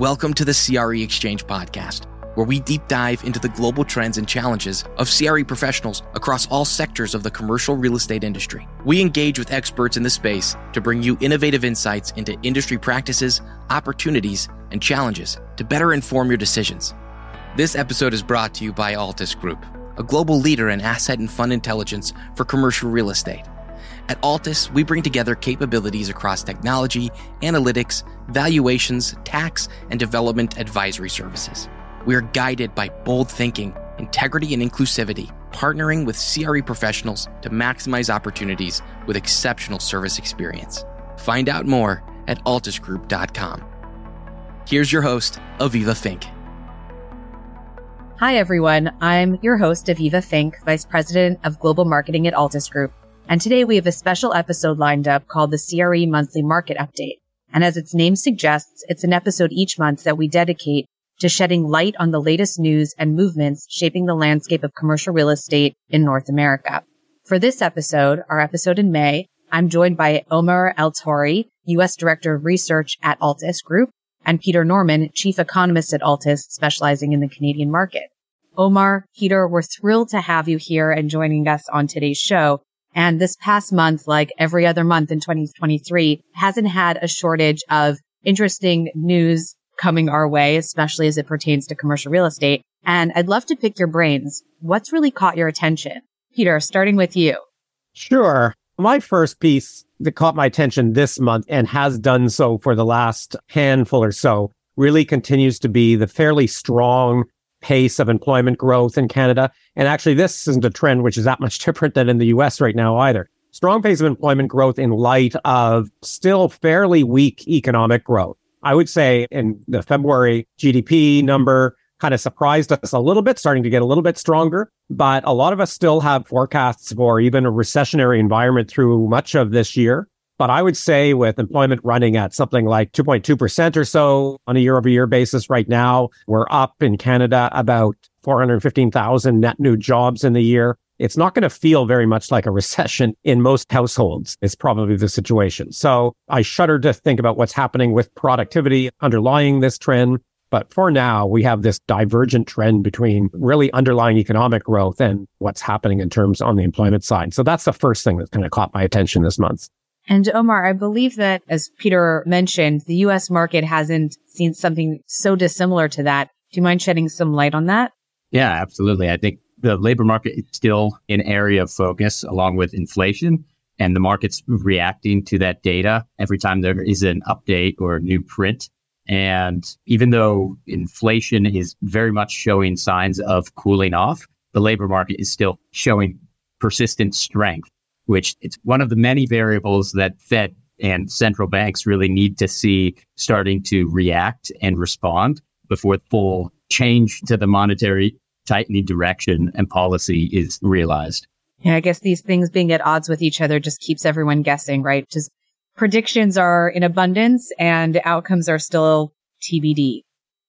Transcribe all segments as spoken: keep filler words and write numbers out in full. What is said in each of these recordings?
Welcome to the C R E Exchange podcast, where we deep dive into the global trends and challenges of C R E professionals across all sectors of the commercial real estate industry. We engage with experts in the space to bring you innovative insights into industry practices, opportunities, and challenges to better inform your decisions. This episode is brought to you by Altus Group, a global leader in asset and fund intelligence for commercial real estate. At Altus, we bring together capabilities across technology, analytics, valuations, tax, and development advisory services. We are guided by bold thinking, integrity, and inclusivity, partnering with C R E professionals to maximize opportunities with exceptional service experience. Find out more at altus group dot com. Here's your host, Aviva Fink. Hi, everyone. I'm your host, Aviva Fink, Vice President of Global Marketing at Altus Group. And today we have a special episode lined up called the C R E Monthly Market Update. And as its name suggests, it's an episode each month that we dedicate to shedding light on the latest news and movements shaping the landscape of commercial real estate in North America. For this episode, our episode in May, I'm joined by Omar Eltorai, U S Director of Research at Altus Group, and Peter Norman, Chief Economist at Altus, specializing in the Canadian market. Omar, Peter, we're thrilled to have you here and joining us on today's show. And this past month, like every other month in twenty twenty-three, hasn't had a shortage of interesting news coming our way, especially as it pertains to commercial real estate. And I'd love to pick your brains. What's really caught your attention? Peter, starting with you. Sure. My first piece that caught my attention this month and has done so for the last handful or so really continues to be the fairly strong pace of employment growth in Canada. And actually, this isn't a trend which is that much different than in the U S right now either. Strong pace of employment growth in light of still fairly weak economic growth. I would say in the February G D P number kind of surprised us a little bit, starting to get a little bit stronger. But a lot of us still have forecasts for even a recessionary environment through much of this year. But I would say with employment running at something like two point two percent or so on a year-over-year basis right now, we're up in Canada about four hundred fifteen thousand net new jobs in the year. It's not going to feel very much like a recession in most households. It's probably the situation. So I shudder to think about what's happening with productivity underlying this trend. But for now, we have this divergent trend between really underlying economic growth and what's happening in terms on the employment side. So that's the first thing that kind of caught my attention this month. And Omar, I believe that, as Peter mentioned, the U S market hasn't seen something so dissimilar to that. Do you mind shedding some light on that? Yeah, absolutely. I think the labor market is still an area of focus along with inflation, and the market's reacting to that data every time there is an update or a new print. And even though inflation is very much showing signs of cooling off, the labor market is still showing persistent strength, which it's one of the many variables that Fed and central banks really need to see starting to react and respond before full change to the monetary tightening direction and policy is realized. Yeah, I guess these things being at odds with each other just keeps everyone guessing, right? Just predictions are in abundance and outcomes are still T B D.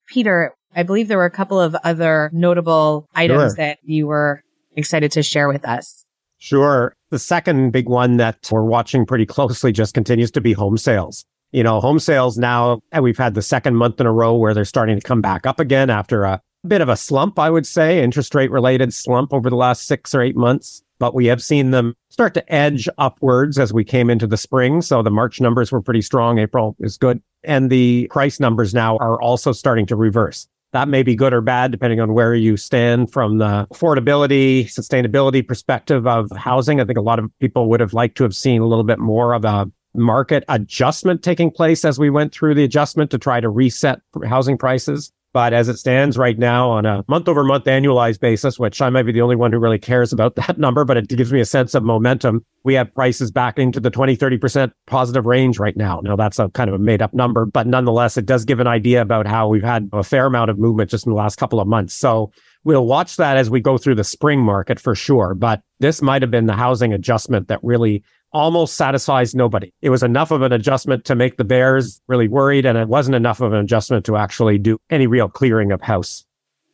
Peter, I believe there were a couple of other notable items sure. that you were excited to share with us. Sure. The second big one that we're watching pretty closely just continues to be home sales. You know, home sales now, and we've had the second month in a row where they're starting to come back up again after a bit of a slump, I would say, interest rate related slump over the last six or eight months. But we have seen them start to edge upwards as we came into the spring. So the March numbers were pretty strong. April is good. And the price numbers now are also starting to reverse. That may be good or bad, depending on where you stand from the affordability, sustainability perspective of housing. I think a lot of people would have liked to have seen a little bit more of a market adjustment taking place as we went through the adjustment to try to reset housing prices. But as it stands right now on a month-over-month annualized basis, which I might be the only one who really cares about that number, but it gives me a sense of momentum, we have prices back into the twenty, thirty percent positive range right now. Now, that's a kind of a made-up number, but nonetheless, it does give an idea about how we've had a fair amount of movement just in the last couple of months. So we'll watch that as we go through the spring market for sure. But this might have been the housing adjustment that really almost satisfies nobody. It was enough of an adjustment to make the bears really worried, and it wasn't enough of an adjustment to actually do any real clearing of house.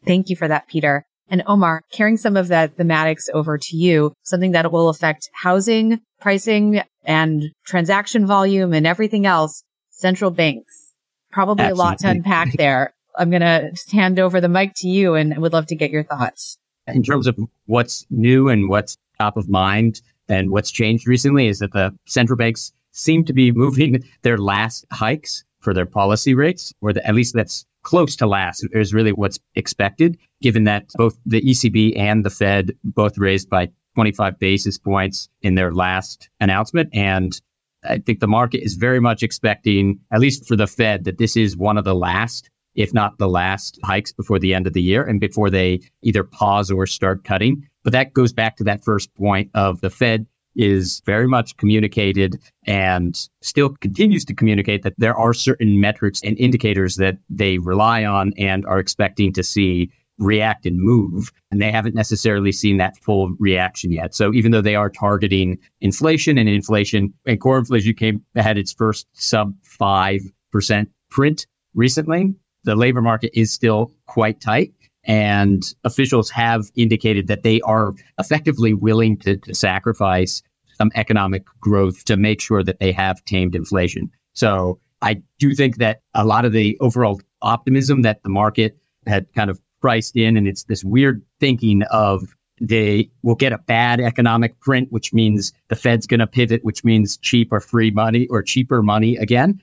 Thank you for that, Peter. And Omar, carrying some of that thematics over to you, something that will affect housing, pricing, and transaction volume and everything else, central banks. probably Absolutely. a lot to unpack there. I'm going to hand over the mic to you and would love to get your thoughts. In terms of what's new and what's top of mind and what's changed recently is that the central banks seem to be moving their last hikes for their policy rates, or the, at least that's close to last is really what's expected, given that both the E C B and the Fed both raised by twenty-five basis points in their last announcement. And I think the market is very much expecting, at least for the Fed, that this is one of the last, if not the last, hikes before the end of the year and before they either pause or start cutting. But that goes back to that first point of the Fed is very much communicated and still continues to communicate that there are certain metrics and indicators that they rely on and are expecting to see react and move. And they haven't necessarily seen that full reaction yet. So even though they are targeting inflation and inflation, and core inflation came had its first sub five percent print recently, the labor market is still quite tight. And officials have indicated that they are effectively willing to, to sacrifice some economic growth to make sure that they have tamed inflation. So I do think that a lot of the overall optimism that the market had kind of priced in, and it's this weird thinking of they will get a bad economic print, which means the Fed's going to pivot, which means cheap or free money or cheaper money again.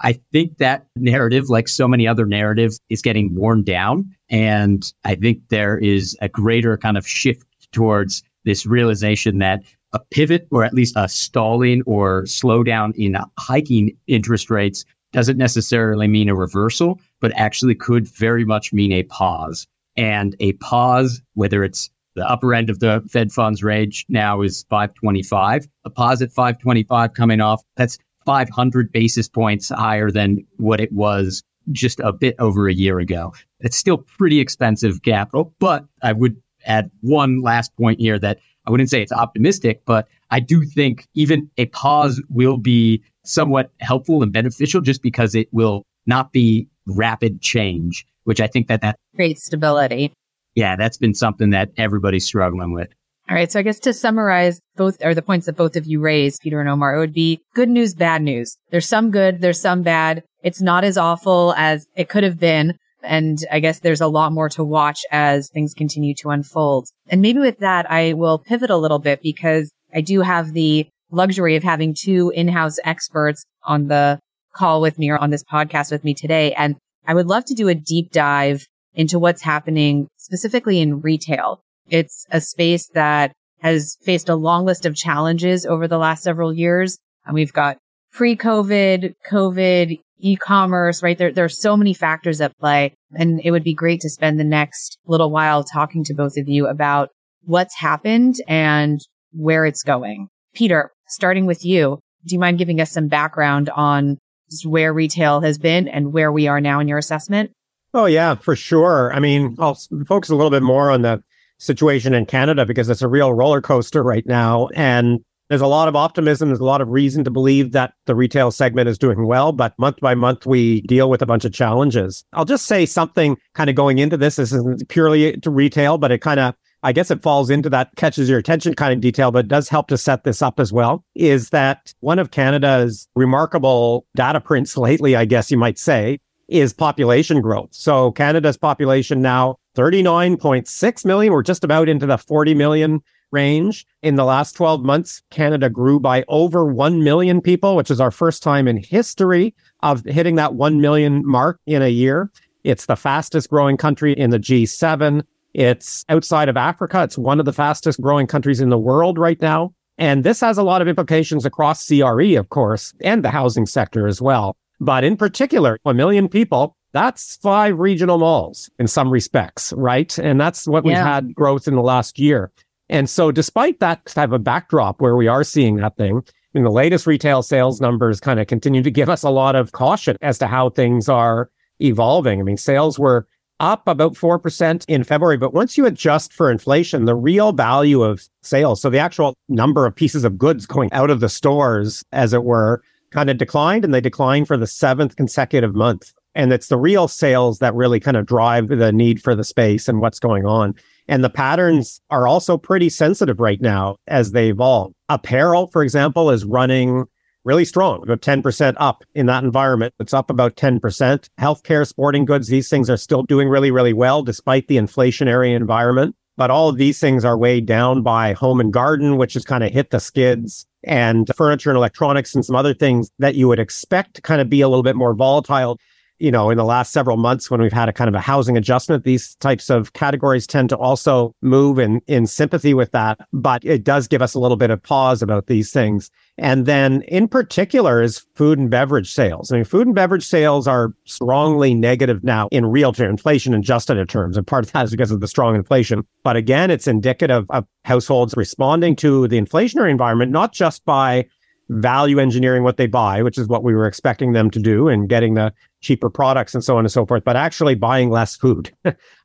I think that narrative, like so many other narratives, is getting worn down. And I think there is a greater kind of shift towards this realization that a pivot or at least a stalling or slowdown in hiking interest rates doesn't necessarily mean a reversal, but actually could very much mean a pause. And a pause, whether it's the upper end of the Fed funds range now is five twenty-five, a pause at five twenty-five coming off, that's five hundred basis points higher than what it was just a bit over a year ago. It's still pretty expensive capital, but I would add one last point here that I wouldn't say it's optimistic, but I do think even a pause will be somewhat helpful and beneficial just because it will not be rapid change, which I think that that creates stability. Yeah, that's been something that everybody's struggling with. All right. So I guess to summarize both or the points that both of you raised, Peter and Omar, it would be good news, bad news. There's some good, there's some bad. It's not as awful as it could have been. And I guess there's a lot more to watch as things continue to unfold. And maybe with that, I will pivot a little bit because I do have the luxury of having two in-house experts on the call with me or on this podcast with me today. And I would love to do a deep dive into what's happening specifically in retail. It's a space that has faced a long list of challenges over the last several years. And we've got pre-COVID, COVID, e-commerce, right? There, there are so many factors at play. And it would be great to spend the next little while talking to both of you about what's happened and where it's going. Peter, starting with you, do you mind giving us some background on just where retail has been and where we are now in your assessment? Oh, yeah, for sure. I mean, I'll focus a little bit more on the situation in Canada because it's a real roller coaster right now. And there's a lot of optimism. There's a lot of reason to believe that the retail segment is doing well. But month by month, we deal with a bunch of challenges. I'll just say something kind of going into this. This isn't purely to retail, but it kind of, I guess it falls into that catches your attention kind of detail, but it does help to set this up as well, is that one of Canada's remarkable data prints lately, I guess you might say, is population growth. So Canada's population now thirty-nine point six million. We're just about into the forty million range. In the last twelve months, Canada grew by over one million people, which is our first time in history of hitting that one million mark in a year. It's the fastest growing country in the G seven. It's outside of Africa. It's one of the fastest growing countries in the world right now. And this has a lot of implications across C R E, of course, and the housing sector as well. But in particular, a million people, that's five regional malls in some respects, right? And that's what yeah. we've had growth in the last year. And so despite that type of backdrop where we are seeing that thing, I mean, the latest retail sales numbers kind of continue to give us a lot of caution as to how things are evolving. I mean, sales were up about four percent in February, but once you adjust for inflation, the real value of sales, so the actual number of pieces of goods going out of the stores, as it were, kind of declined, and they declined for the seventh consecutive month. And it's the real sales that really kind of drive the need for the space and what's going on. And the patterns are also pretty sensitive right now as they evolve. Apparel, for example, is running really strong, about ten percent up in that environment. It's up about ten percent. Healthcare, sporting goods, these things are still doing really, really well despite the inflationary environment. But all of these things are weighed down by home and garden, which has kind of hit the skids, and furniture and electronics and some other things that you would expect to kind of be a little bit more volatile. You know, in the last several months when we've had a kind of a housing adjustment, these types of categories tend to also move in, in sympathy with that. But it does give us a little bit of pause about these things. And then in particular is food and beverage sales. I mean, food and beverage sales are strongly negative now in real terms, inflation adjusted terms. And part of that is because of the strong inflation. But again, it's indicative of households responding to the inflationary environment, not just by value engineering what they buy, which is what we were expecting them to do and getting the cheaper products and so on and so forth, but actually buying less food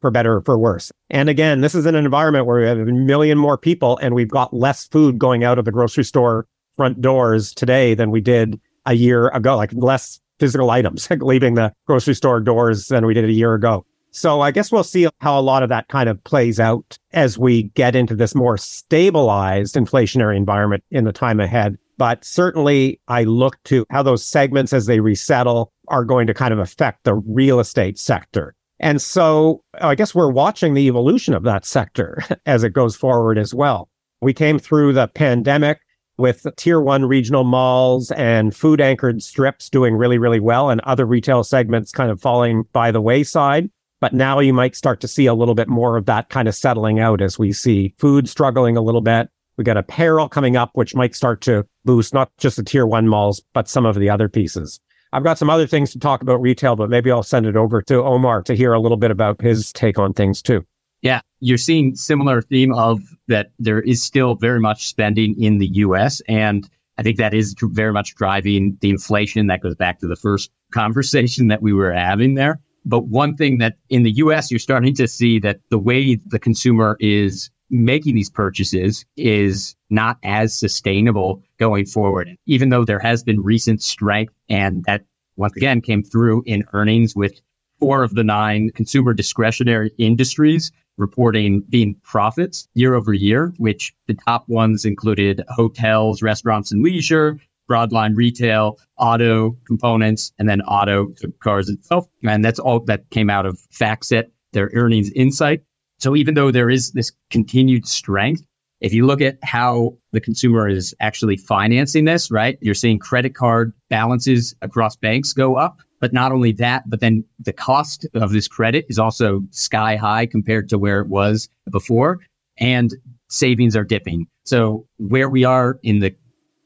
for better or for worse. And again, this is in an environment where we have a million more people and we've got less food going out of the grocery store front doors today than we did a year ago, like less physical items leaving the grocery store doors than we did a year ago. So I guess we'll see how a lot of that kind of plays out as we get into this more stabilized inflationary environment in the time ahead. But certainly, I look to how those segments as they resettle are going to kind of affect the real estate sector. And so I guess we're watching the evolution of that sector as it goes forward as well. We came through the pandemic with tier one regional malls and food anchored strips doing really, really well and other retail segments kind of falling by the wayside. But now you might start to see a little bit more of that kind of settling out as we see food struggling a little bit. We got apparel coming up, which might start to boost not just the tier one malls, but some of the other pieces. I've got some other things to talk about retail, but maybe I'll send it over to Omar to hear a little bit about his take on things too. Yeah, you're seeing similar theme of that there is still very much spending in the U S. And I think that is very much driving the inflation. That goes back to the first conversation that we were having there. But one thing that in the U S, you're starting to see that the way the consumer is making these purchases is not as sustainable going forward. And even though there has been recent strength, and that once again came through in earnings with four of the nine consumer discretionary industries reporting being profits year over year, which the top ones included hotels, restaurants and leisure, broadline retail, auto components, and then auto cars itself. And that's all that came out of FactSet, their earnings insight. So even though there is this continued strength, if you look at how the consumer is actually financing this, right, you're seeing credit card balances across banks go up. But not only that, but then the cost of this credit is also sky high compared to where it was before, and savings are dipping. So where we are in the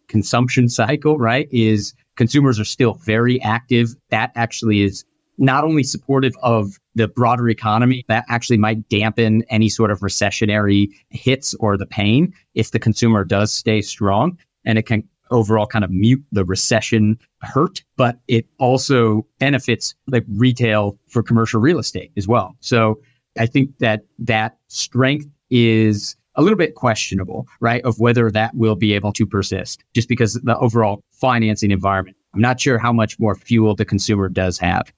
consumption cycle, right, is consumers are still very active. That actually is not only supportive of the broader economy, that actually might dampen any sort of recessionary hits or the pain if the consumer does stay strong, and it can overall kind of mute the recession hurt, but it also benefits like retail for commercial real estate as well. So I think that that strength is a little bit questionable, right, of whether that will be able to persist just because of the overall financing environment. I'm not sure how much more fuel the consumer does have.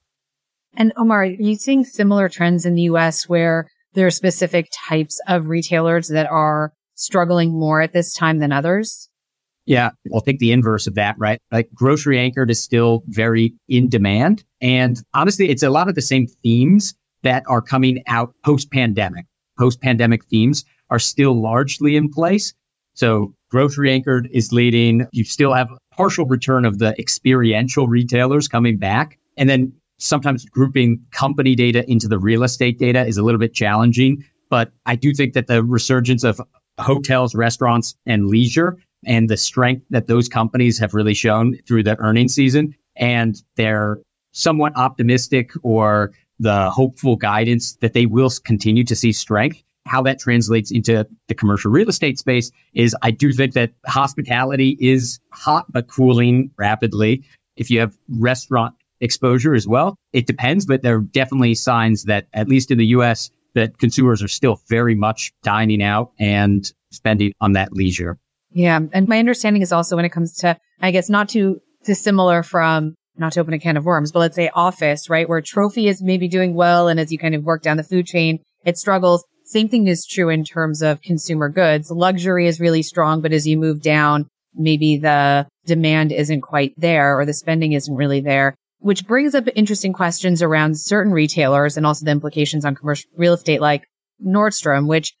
And Omar, are you seeing similar trends in the U S where there are specific types of retailers that are struggling more at this time than others? Yeah, I'll take the inverse of that, right? Like grocery anchored is still very in demand. And honestly, it's a lot of the same themes that are coming out post-pandemic. Post-pandemic themes are still largely in place. So grocery anchored is leading. You still have partial return of the experiential retailers coming back. And then sometimes grouping company data into the real estate data is a little bit challenging, but I do think that the resurgence of hotels, restaurants, and leisure and the strength that those companies have really shown through the earnings season and their somewhat optimistic or the hopeful guidance that they will continue to see strength. How that translates into the commercial real estate space is I do think that hospitality is hot but cooling rapidly. If you have restaurant exposure as well. It depends, but there are definitely signs that, at least in the U S, that consumers are still very much dining out and spending on that leisure. Yeah. And my understanding is also when it comes to, I guess, not too dissimilar from, not to open a can of worms, but let's say office, right? Where trophy is maybe doing well. And as you kind of work down the food chain, it struggles. Same thing is true in terms of consumer goods. Luxury is really strong, but as you move down, maybe the demand isn't quite there or the spending isn't really there, which brings up interesting questions around certain retailers and also the implications on commercial real estate like Nordstrom, which,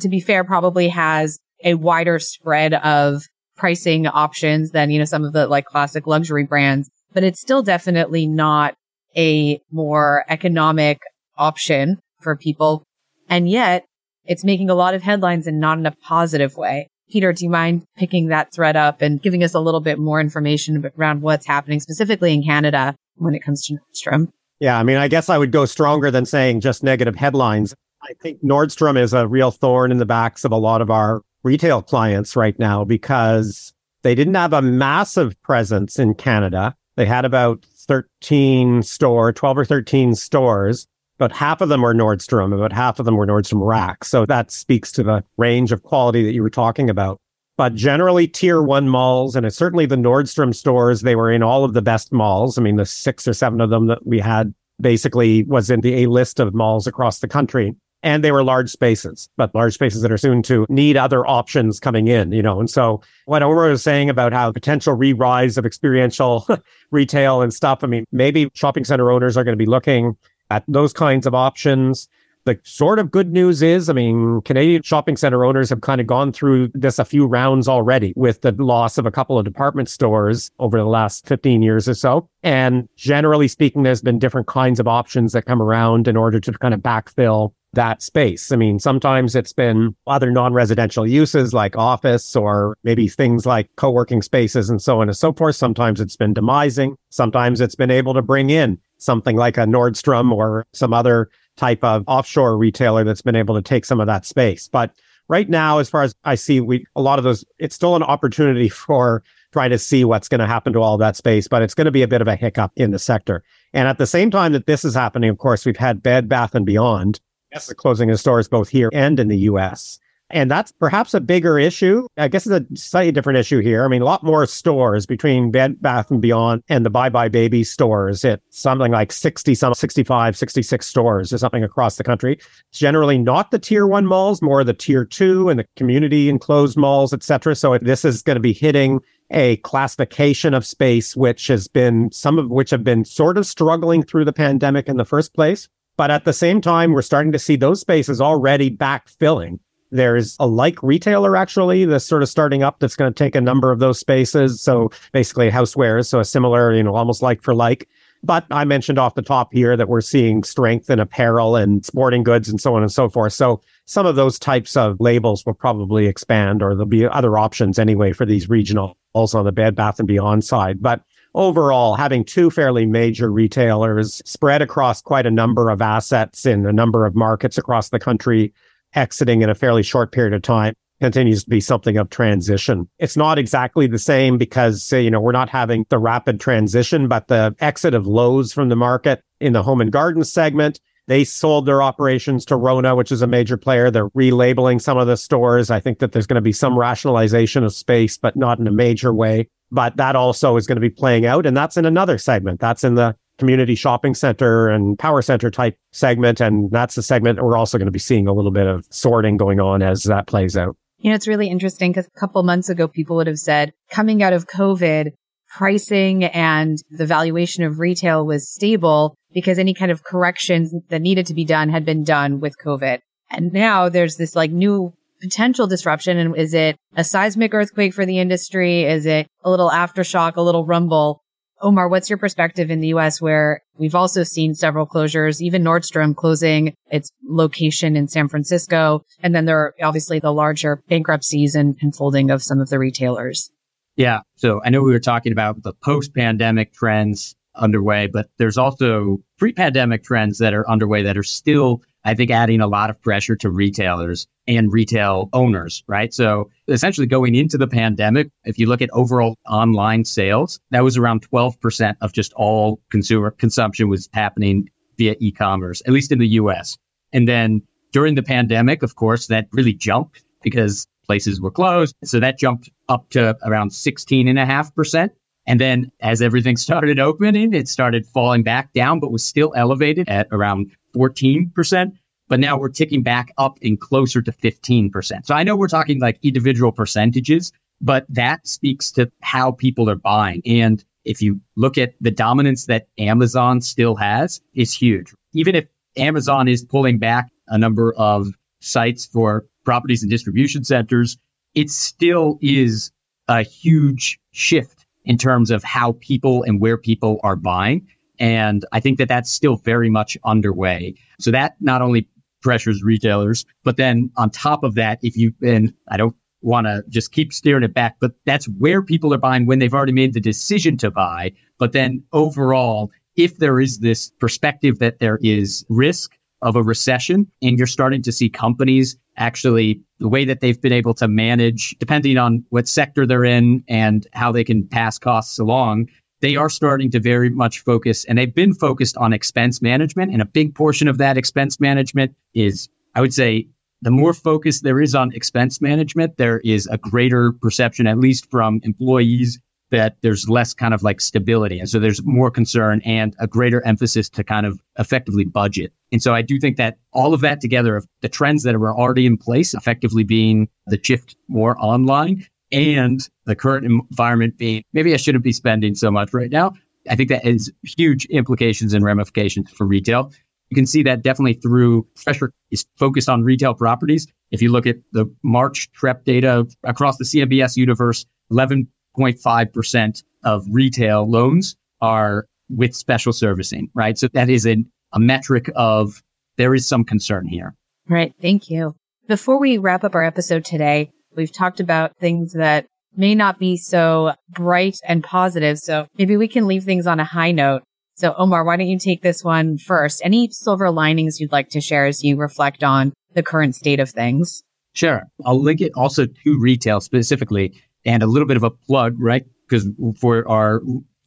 to be fair, probably has a wider spread of pricing options than, you know, some of the like classic luxury brands, but it's still definitely not a more economic option for people. And yet it's making a lot of headlines and not in a positive way. Peter, do you mind picking that thread up and giving us a little bit more information around what's happening specifically in Canada when it comes to Nordstrom? Yeah, I mean, I guess I would go stronger than saying just negative headlines. I think Nordstrom is a real thorn in the backs of a lot of our retail clients right now because they didn't have a massive presence in Canada. They had about thirteen store, twelve or thirteen stores. About half of them were Nordstrom, about half of them were Nordstrom Rack. So that speaks to the range of quality that you were talking about. But generally tier one malls, and certainly the Nordstrom stores, they were in all of the best malls. I mean, the six or seven of them that we had basically was in the A list of malls across the country. And they were large spaces, but large spaces that are soon to need other options coming in, you know. And so what Omar was saying about how potential re-rise of experiential retail and stuff, I mean, maybe shopping center owners are going to be looking at those kinds of options. The sort of good news is, I mean, Canadian shopping center owners have kind of gone through this a few rounds already with the loss of a couple of department stores over the last fifteen years or so. And generally speaking, there's been different kinds of options that come around in order to kind of backfill that space. I mean, sometimes it's been other non-residential uses like office or maybe things like co-working spaces and so on and so forth. Sometimes it's been demising. Sometimes it's been able to bring in something like a Nordstrom or some other type of offshore retailer that's been able to take some of that space. But right now, as far as I see, we a lot of those, it's still an opportunity for trying to see what's going to happen to all that space, but it's going to be a bit of a hiccup in the sector. And at the same time that this is happening, of course, we've had Bed Bath and Beyond. Yes, the closing of stores both here and in the U S. And that's perhaps a bigger issue. I guess it's a slightly different issue here. I mean, a lot more stores between Bed Bath and Beyond and the Buy Buy Baby stores. It's something like sixty, some sixty-five, sixty-six stores or something across the country. It's generally not the tier one malls, more the tier two and the community enclosed malls, et cetera. So this is going to be hitting a classification of space, which has been, some of which have been sort of struggling through the pandemic in the first place. But at the same time, we're starting to see those spaces already backfilling. There's a like retailer, actually, that's sort of starting up that's going to take a number of those spaces. So basically housewares, so a similar, you know, almost like for like. But I mentioned off the top here that we're seeing strength in apparel and sporting goods and so on and so forth. So some of those types of labels will probably expand, or there'll be other options anyway for these regional, also on the Bed Bath and Beyond side. But overall, having two fairly major retailers spread across quite a number of assets in a number of markets across the country exiting in a fairly short period of time continues to be something of transition. It's not exactly the same because, you know, we're not having the rapid transition, but the exit of Lowe's from the market in the home and garden segment, they sold their operations to Rona, which is a major player. They're relabeling some of the stores. I think that there's going to be some rationalization of space, but not in a major way. But that also is going to be playing out. And that's in another segment. That's in the community shopping center and power center type segment. And that's the segment that we're also going to be seeing a little bit of sorting going on as that plays out. You know, it's really interesting because a couple months ago, people would have said coming out of COVID, pricing and the valuation of retail was stable because any kind of corrections that needed to be done had been done with COVID. And now there's this like new potential disruption. And is it a seismic earthquake for the industry? Is it a little aftershock, a little rumble? Omar, what's your perspective in the U S where we've also seen several closures, even Nordstrom closing its location in San Francisco? And then there are obviously the larger bankruptcies and unfolding of some of the retailers. Yeah. So I know we were talking about the post-pandemic trends underway, but there's also pre-pandemic trends that are underway that are still, I think, adding a lot of pressure to retailers and retail owners, right? So essentially going into the pandemic, if you look at overall online sales, that was around twelve percent of just all consumer consumption was happening via e-commerce, at least in the U S. And then during the pandemic, of course, that really jumped because places were closed. So that jumped up to around sixteen and a half percent. And then as everything started opening, it started falling back down, but was still elevated at around fourteen percent, but now we're ticking back up in closer to fifteen percent. So I know we're talking like individual percentages, But that speaks to how people are buying. And if you look at the dominance that Amazon still has, it's huge. Even if Amazon is pulling back a number of sites for properties and distribution centers, it still is a huge shift in terms of how people and where people are buying. And I think that that's still very much underway. So that not only pressures retailers, but then on top of that, if you, and I don't want to just keep steering it back, but that's where people are buying when they've already made the decision to buy. But then overall, if there is this perspective that there is risk of a recession, and you're starting to see companies actually, the way that they've been able to manage, depending on what sector they're in and how they can pass costs along, they are starting to very much focus, and they've been focused on expense management. And a big portion of that expense management is, I would say, the more focus there is on expense management, there is a greater perception, at least from employees, that there's less kind of like stability. And so there's more concern and a greater emphasis to kind of effectively budget. And so I do think that all of that together, of the trends that were already in place, effectively being the shift more online and the current environment being, maybe I shouldn't be spending so much right now. I think that has huge implications and ramifications for retail. You can see that definitely through pressure is focused on retail properties. If you look at the March T R E P data across the C M B S universe, eleven point five percent of retail loans are with special servicing, right? So that is a, a metric of there is some concern here. Right. Thank you. Before we wrap up our episode today, we've talked about things that may not be so bright and positive. So maybe we can leave things on a high note. So Omar, why don't you take this one first? Any silver linings you'd like to share as you reflect on the current state of things? Sure. I'll link it also to retail specifically. And a little bit of a plug, right? Because for our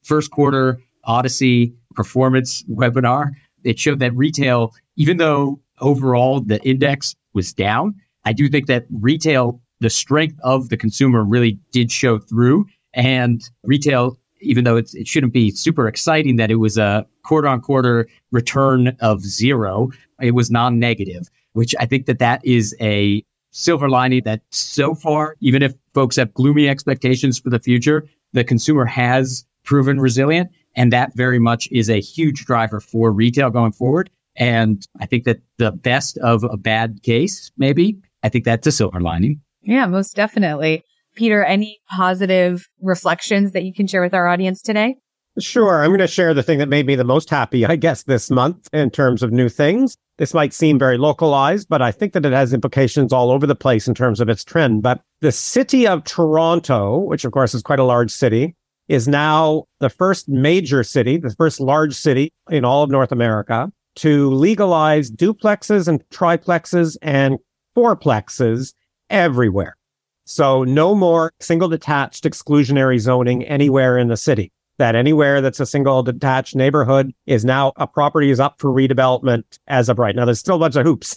first quarter Odyssey performance webinar, it showed that retail, even though overall the index was down, I do think that retail, the strength of the consumer really did show through. And retail, even though it's, it shouldn't be super exciting that it was a quarter on quarter return of zero, it was non-negative, which I think that that is a silver lining that so far, even if folks have gloomy expectations for the future, the consumer has proven resilient. And that very much is a huge driver for retail going forward. And I think that the best of a bad case, maybe, I think that's a silver lining. Yeah, most definitely. Peter, any positive reflections that you can share with our audience today? Sure. I'm going to share the thing that made me the most happy, I guess, this month in terms of new things. This might seem very localized, but I think that it has implications all over the place in terms of its trend. But the city of Toronto, which of course is quite a large city, is now the first major city, the first large city in all of North America to legalize duplexes and triplexes and fourplexes everywhere. So no more single detached exclusionary zoning anywhere in the city. That anywhere that's a single detached neighborhood is now a property is up for redevelopment as of right. Now, there's still a bunch of hoops,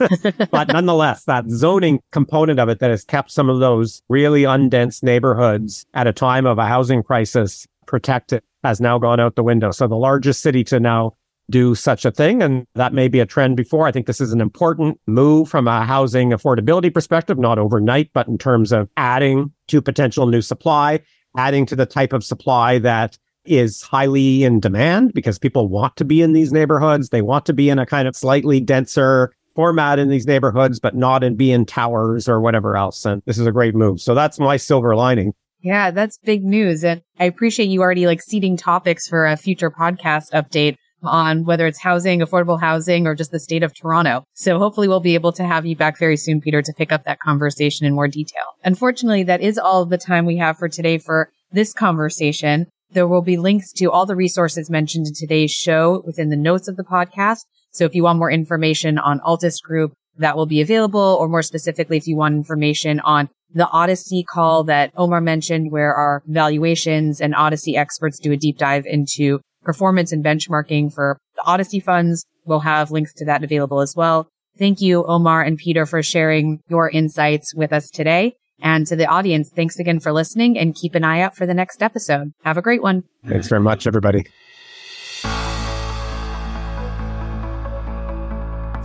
but nonetheless, that zoning component of it that has kept some of those really undense neighborhoods at a time of a housing crisis protected has now gone out the window. So the largest city to now do such a thing, and that may be a trend before. I think this is an important move from a housing affordability perspective, not overnight, but in terms of adding to potential new supply, adding to the type of supply that is highly in demand because people want to be in these neighborhoods. They want to be in a kind of slightly denser format in these neighborhoods, but not in be in towers or whatever else. And this is a great move. So that's my silver lining. Yeah, that's big news. And I appreciate you already like seeding topics for a future podcast update on whether it's housing, affordable housing, or just the state of Toronto. So hopefully we'll be able to have you back very soon, Peter, to pick up that conversation in more detail. Unfortunately, that is all the time we have for today for this conversation. There will be links to all the resources mentioned in today's show within the notes of the podcast. So if you want more information on Altus Group, that will be available, or more specifically, if you want information on the Odyssey call that Omar mentioned, where our valuations and Odyssey experts do a deep dive into performance and benchmarking for the Odyssey funds, we'll have links to that available as well. Thank you, Omar and Peter, for sharing your insights with us today. And to the audience, thanks again for listening, and keep an eye out for the next episode. Have a great one. Thanks very much, everybody.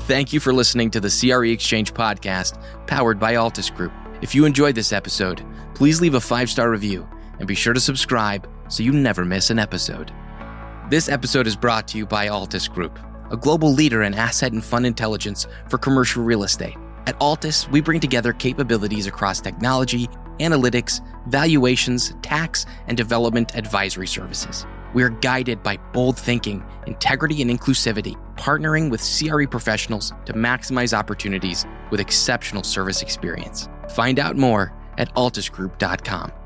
Thank you for listening to the C R E Exchange podcast, powered by Altus Group. If you enjoyed this episode, please leave a five-star review and be sure to subscribe so you never miss an episode. This episode is brought to you by Altus Group, a global leader in asset and fund intelligence for commercial real estate. At Altus, we bring together capabilities across technology, analytics, valuations, tax, and development advisory services. We are guided by bold thinking, integrity, and inclusivity, partnering with C R E professionals to maximize opportunities with exceptional service experience. Find out more at altus group dot com.